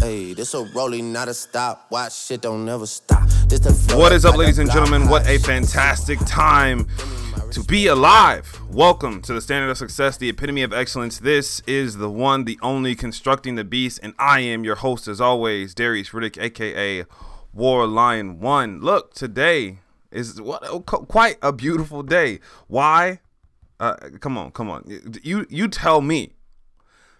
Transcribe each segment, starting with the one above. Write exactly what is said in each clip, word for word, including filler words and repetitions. Hey, this a rolling, not a stop. Watch shit don't never stop. What is up, ladies and gentlemen? What a fantastic time to be alive. Welcome to the Standard of Success, the epitome of excellence. This is the one, the only, Constructing the Beast, and I am your host, as always, Darius Riddick, aka War Lion One. Look, today is what quite a beautiful day. Why? Uh, come on, come on. You you tell me,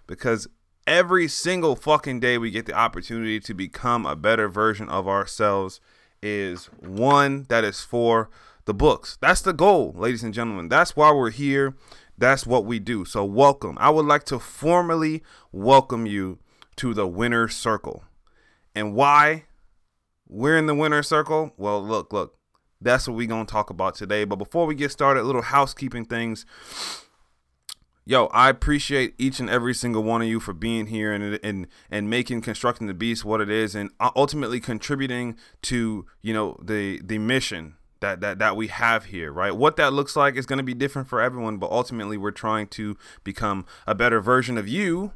because every single fucking day we get the opportunity to become a better version of ourselves is one that is for the books. That's the goal, ladies and gentlemen. That's why we're here. That's what we do. So welcome. I would like to formally welcome you to the Winner Circle. And why we're in the Winner Circle? Well, look, look. That's what we're going to talk about today. But before we get started, little housekeeping things. Yo, I appreciate each and every single one of you for being here and and and making Constructing the Beast what it is, and ultimately contributing to, you know, the the mission that that that we have here, right? What that looks like is going to be different for everyone, but ultimately we're trying to become a better version of you,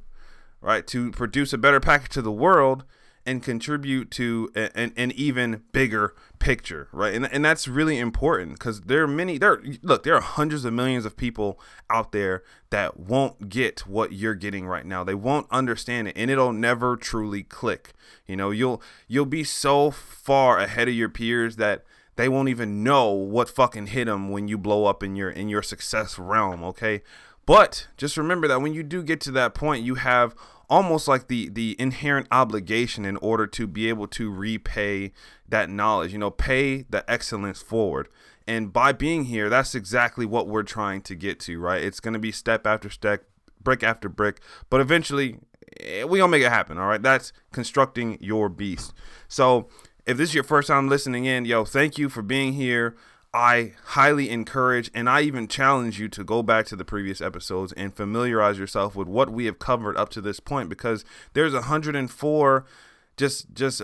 right? To produce a better package to the world and contribute to a, an, an even bigger picture, right? And and that's really important, because there are many, there, look, there are hundreds of millions of people out there that won't get what you're getting right now. They won't understand it, and it'll never truly click. You know, you'll you'll be so far ahead of your peers that they won't even know what fucking hit them when you blow up in your in your success realm, okay? But just remember that when you do get to that point, you have almost like the the inherent obligation in order to be able to repay that knowledge, you know, pay the excellence forward. And by being here, that's exactly what we're trying to get to, right? It's going to be step after step, brick after brick, but eventually we gonna make it happen, all right? That's Constructing Your Beast. So if this is your first time listening in, yo, thank you for being here. I highly encourage, and I even challenge you to go back to the previous episodes and familiarize yourself with what we have covered up to this point, because there's one hundred four just, just,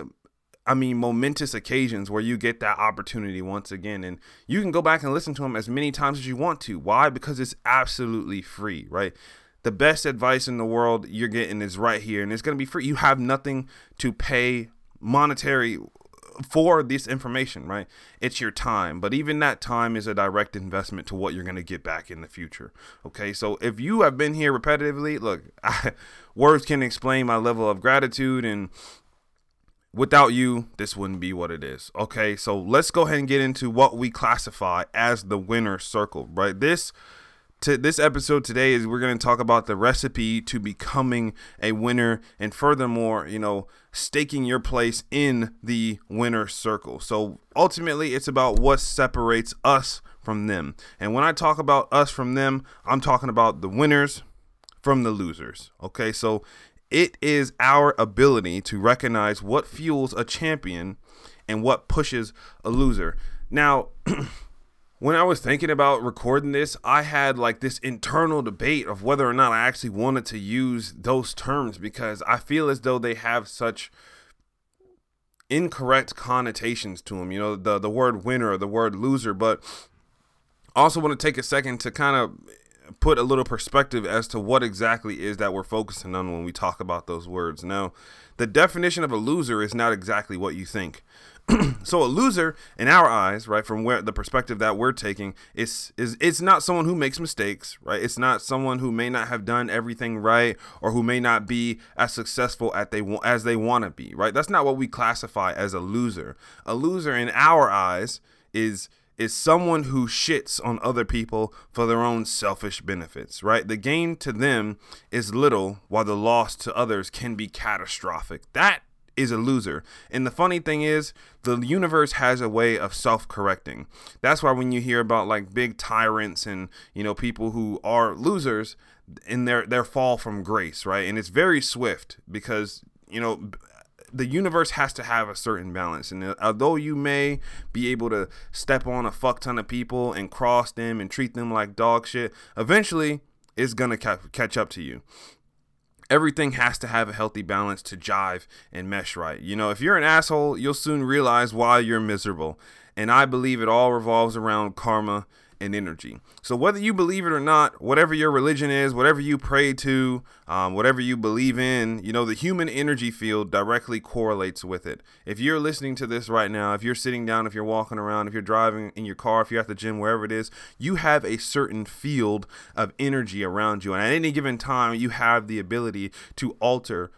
I mean, momentous occasions where you get that opportunity once again, and you can go back and listen to them as many times as you want to. Why? Because it's absolutely free, right? The best advice in the world you're getting is right here, and it's going to be free. You have nothing to pay monetary for this information, right? It's your time, but even that time is a direct investment to what you're going to get back in the future, okay? So if you have been here repetitively, look, I, words can explain my level of gratitude, and without you, this wouldn't be what it is, okay? So let's go ahead and get into what we classify as the Winner Circle, right? This To this episode today is we're going to talk about the recipe to becoming a winner, and furthermore, you know, staking your place in the Winner Circle. So ultimately, it's about what separates us from them. And when I talk about us from them, I'm talking about the winners from the losers. Okay, so it is our ability to recognize what fuels a champion and what pushes a loser. Now, when I was thinking about recording this, I had like this internal debate of whether or not I actually wanted to use those terms, because I feel as though they have such incorrect connotations to them, you know, the, the word winner or the word loser. But I also want to take a second to kind of put a little perspective as to what exactly is that we're focusing on when we talk about those words. Now, the definition of a loser is not exactly what you think. So a loser in our eyes, right, from where the perspective that we're taking, is is it's not someone who makes mistakes, right? It's not someone who may not have done everything right, or who may not be as successful at they as they want to be, right? That's not what we classify as a loser. A loser in our eyes is is someone who shits on other people for their own selfish benefits, right? The gain to them is little, while the loss to others can be catastrophic. That is a loser. And the funny thing is, the universe has a way of self-correcting. That's why when you hear about like big tyrants and, you know, people who are losers in their their fall from grace, right? And it's very swift, because, you know, the universe has to have a certain balance. And although you may be able to step on a fuck ton of people and cross them and treat them like dog shit, eventually it's gonna ca- catch up to you. Everything has to have a healthy balance to jive and mesh right. You know, if you're an asshole, you'll soon realize why you're miserable. And I believe it all revolves around karma and energy. So whether you believe it or not, whatever your religion is, whatever you pray to, um, whatever you believe in, you know, the human energy field directly correlates with it. If you're listening to this right now, if you're sitting down, if you're walking around, if you're driving in your car, if you're at the gym, wherever it is, you have a certain field of energy around you. And at any given time, you have the ability to alter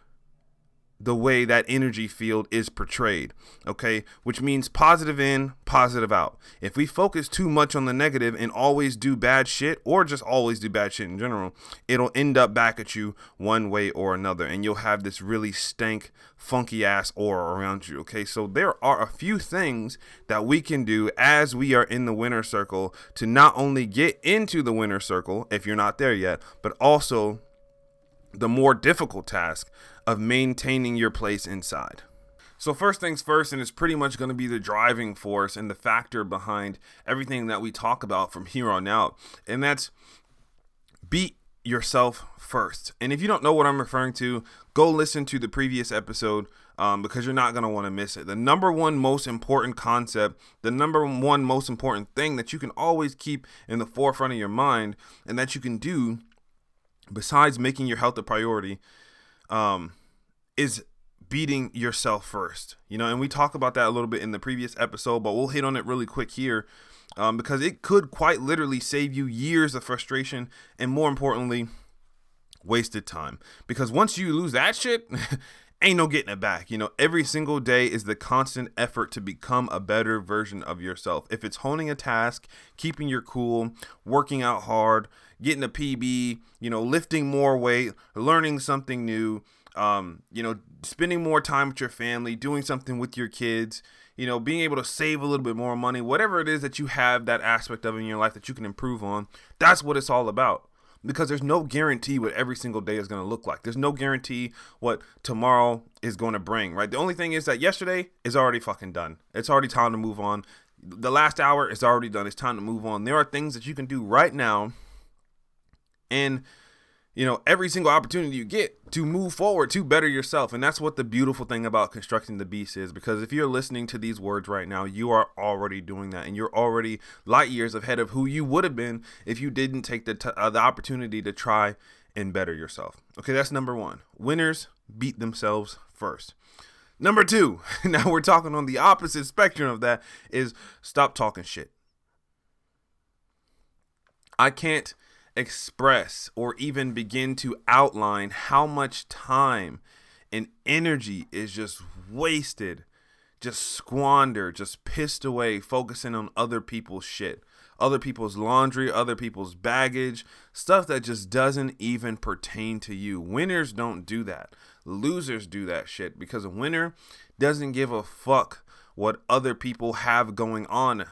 the way that energy field is portrayed, okay? Which means positive in, positive out. If we focus too much on the negative and always do bad shit, or just always do bad shit in general, it'll end up back at you one way or another, and you'll have this really stank, funky ass aura around you, okay? So there are a few things that we can do as we are in the winner circle to not only get into the winner circle, if you're not there yet, but also the more difficult task of maintaining your place inside. So first things first, and it's pretty much going to be the driving force and the factor behind everything that we talk about from here on out, and that's beat yourself first. And if you don't know what I'm referring to, go listen to the previous episode um, because you're not going to want to miss it. The number one most important concept, the number one most important thing that you can always keep in the forefront of your mind and that you can do besides making your health a priority, um, is beating yourself first, you know, and we talk about that a little bit in the previous episode, but we'll hit on it really quick here, um, because it could quite literally save you years of frustration and, more importantly, wasted time, because once you lose that shit, ain't no getting it back. You know, every single day is the constant effort to become a better version of yourself. If it's honing a task, keeping your cool, working out hard, getting a P B, you know, lifting more weight, learning something new, um, you know, spending more time with your family, doing something with your kids, you know, being able to save a little bit more money, whatever it is that you have that aspect of in your life that you can improve on, that's what it's all about. Because there's no guarantee what every single day is going to look like. There's no guarantee what tomorrow is going to bring, right? The only thing is that yesterday is already fucking done. It's already time to move on. The last hour is already done. It's time to move on. There are things that you can do right now, and, you know, every single opportunity you get to move forward, to better yourself. And that's what the beautiful thing about Constructing the Beast is, because if you're listening to these words right now, you are already doing that, and you're already light years ahead of who you would have been if you didn't take the, t- uh, the opportunity to try and better yourself. Okay, that's number one. Winners beat themselves first. Number two, now we're talking on the opposite spectrum of that, is stop talking shit. I can't express or even begin to outline how much time and energy is just wasted, just squandered, just pissed away focusing on other people's shit, other people's laundry, other people's baggage, stuff that just doesn't even pertain to you. Winners don't do that. Losers do that shit, because a winner doesn't give a fuck what other people have going on,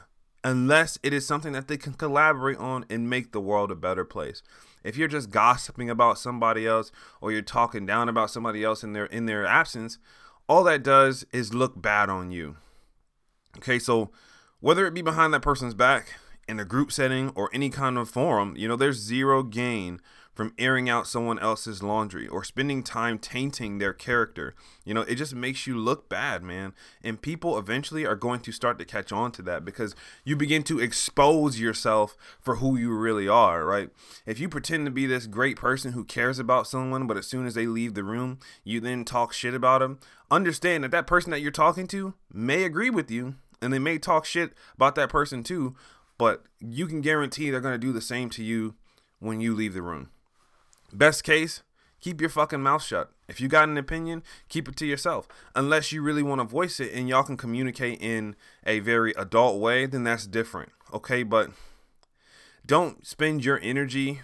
unless it is something that they can collaborate on and make the world a better place. If you're just gossiping about somebody else, or you're talking down about somebody else in their in their absence, all that does is look bad on you. Okay, so whether it be behind that person's back, in a group setting, or any kind of forum, you know, there's zero gain from airing out someone else's laundry or spending time tainting their character. You know, it just makes you look bad, man. And people eventually are going to start to catch on to that, because you begin to expose yourself for who you really are, right? If you pretend to be this great person who cares about someone, but as soon as they leave the room, you then talk shit about them, understand that that person that you're talking to may agree with you, and they may talk shit about that person too, but you can guarantee they're going to do the same to you when you leave the room. Best case, keep your fucking mouth shut. If you got an opinion, keep it to yourself. Unless you really want to voice it and y'all can communicate in a very adult way, then that's different. Okay, but don't spend your energy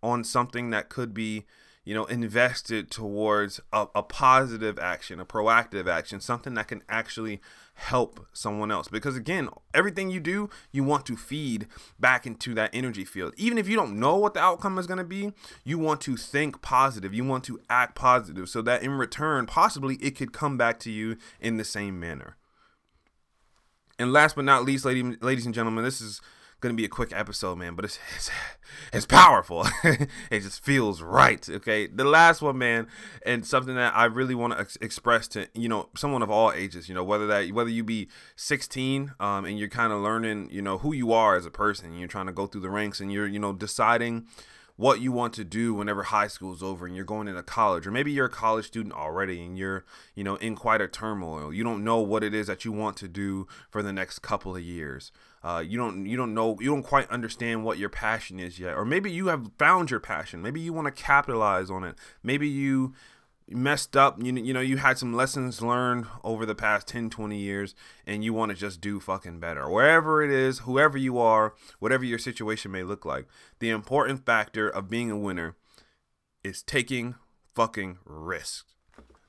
on something that could be, you know, invested towards a, a positive action, a proactive action, something that can actually help someone else. Because again, everything you do, you want to feed back into that energy field. Even if you don't know what the outcome is going to be, you want to think positive. You want to act positive so that in return, possibly it could come back to you in the same manner. And last but not least, ladies, ladies and gentlemen, this is gonna be a quick episode, man, but it's it's, it's powerful. It just feels right. Okay, the last one, man, and something that I really want to ex- express to, you know, someone of all ages, you know, whether that whether you be sixteen um and you're kind of learning, you know, who you are as a person, and you're trying to go through the ranks, and you're, you know, deciding what you want to do whenever high school is over and you're going into college, or maybe you're a college student already and you're, you know, in quite a turmoil. You don't know what it is that you want to do for the next couple of years. Uh, you don't you don't know, you don't quite understand what your passion is yet, or maybe you have found your passion. Maybe you want to capitalize on it. Maybe you messed up, you, you know, you had some lessons learned over the past ten, twenty years, and you want to just do fucking better. Wherever it is, whoever you are, whatever your situation may look like, the important factor of being a winner is taking fucking risks.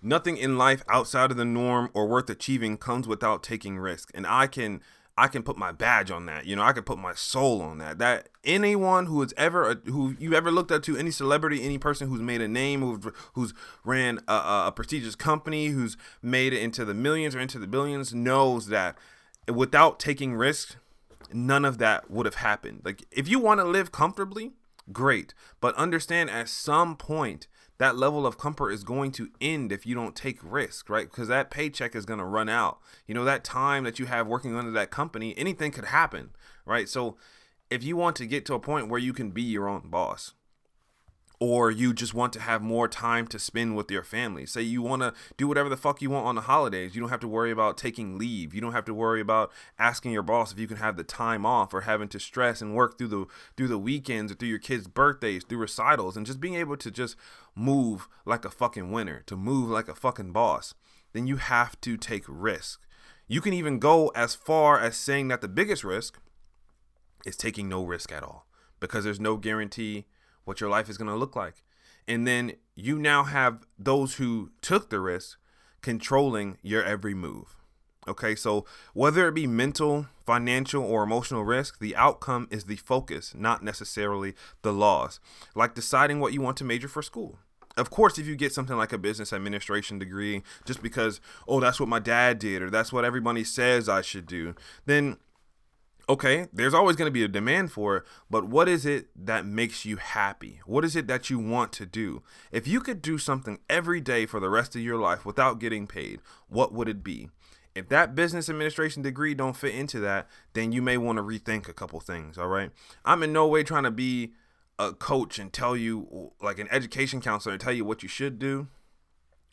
Nothing in life outside of the norm or worth achieving comes without taking risks. And I can I can put my badge on that. You know, I can put my soul on that. That anyone who is ever, who you ever looked up to, any celebrity, any person who's made a name, who's, who's ran a, a prestigious company, who's made it into the millions or into the billions, knows that without taking risks, none of that would have happened. Like, if you want to live comfortably, great. But understand, at some point, that level of comfort is going to end if you don't take risk, right? Because that paycheck is going to run out. You know, that time that you have working under that company, anything could happen, right? So if you want to get to a point where you can be your own boss, or you just want to have more time to spend with your family, say you want to do whatever the fuck you want on the holidays, you don't have to worry about taking leave. You don't have to worry about asking your boss if you can have the time off, or having to stress and work through the through the weekends, or through your kids' birthdays, through recitals, and just being able to just move like a fucking winner, to move like a fucking boss. Then you have to take risk. You can even go as far as saying that the biggest risk is taking no risk at all, because there's no guarantee what your life is going to look like. And then you now have those who took the risk controlling your every move. Okay, so whether it be mental, financial, or emotional risk, the outcome is the focus, not necessarily the loss. Like deciding what you want to major for school. Of course, if you get something like a business administration degree just because, oh, that's what my dad did, or that's what everybody says I should do, then okay, there's always going to be a demand for it, but what is it that makes you happy? What is it that you want to do? If you could do something every day for the rest of your life without getting paid, what would it be? If that business administration degree don't fit into that, then you may want to rethink a couple things, all right? I'm in no way trying to be a coach and tell you, like an education counselor, and tell you what you should do.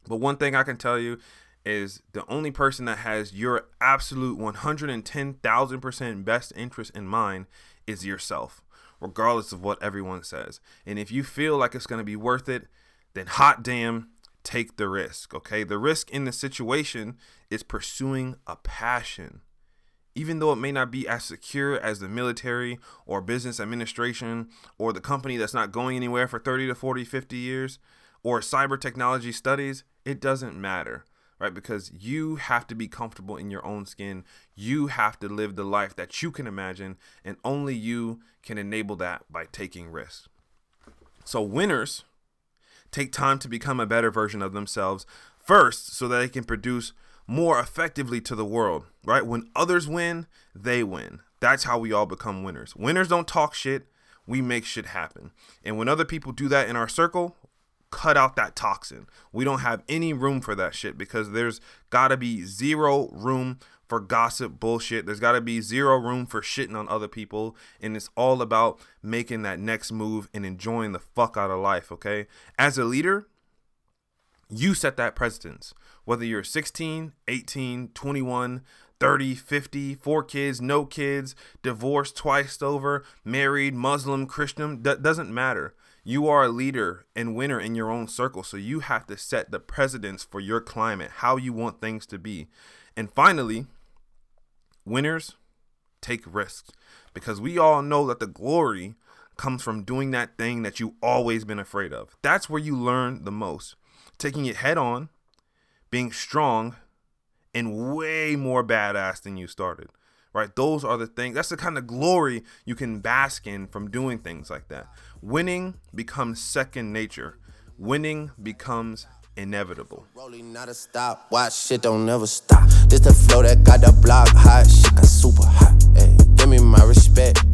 But one thing I can tell you is the only person that has your absolute one hundred ten thousand percent best interest in mind is yourself, regardless of what everyone says. And if you feel like it's going to be worth it, then hot damn, take the risk, okay? The risk in this situation is pursuing a passion. Even though it may not be as secure as the military or business administration or the company that's not going anywhere for thirty to forty, fifty years or cyber technology studies, it doesn't matter. Right? Because you have to be comfortable in your own skin. You have to live the life that you can imagine, and only you can enable that by taking risks. So winners take time to become a better version of themselves first, so that they can produce more effectively to the world, right? When others win, they win. That's how we all become winners. Winners don't talk shit. We make shit happen. And when other people do that in our circle, cut out that toxin. We don't have any room for that shit, because there's gotta be zero room for gossip bullshit. There's gotta be zero room for shitting on other people. And it's all about making that next move and enjoying the fuck out of life, okay? As a leader, you set that precedence. Whether you're sixteen, eighteen, twenty-one, thirty, fifty, four kids, no kids, divorced twice over, married, Muslim, Christian, that doesn't matter. You are a leader and winner in your own circle, so you have to set the precedence for your climate, how you want things to be. And finally, winners take risks, because we all know that the glory comes from doing that thing that you've always been afraid of. That's where you learn the most. Taking it head on, being strong, and way more badass than you started. Right? Those are the things. That's the kind of glory you can bask in from doing things like that. Winning becomes second nature. Winning becomes inevitable. Rolling, not a stop. Watch shit don't never stop. This the flow that got the block hot. Shit got super hot. Hey, give me my respect.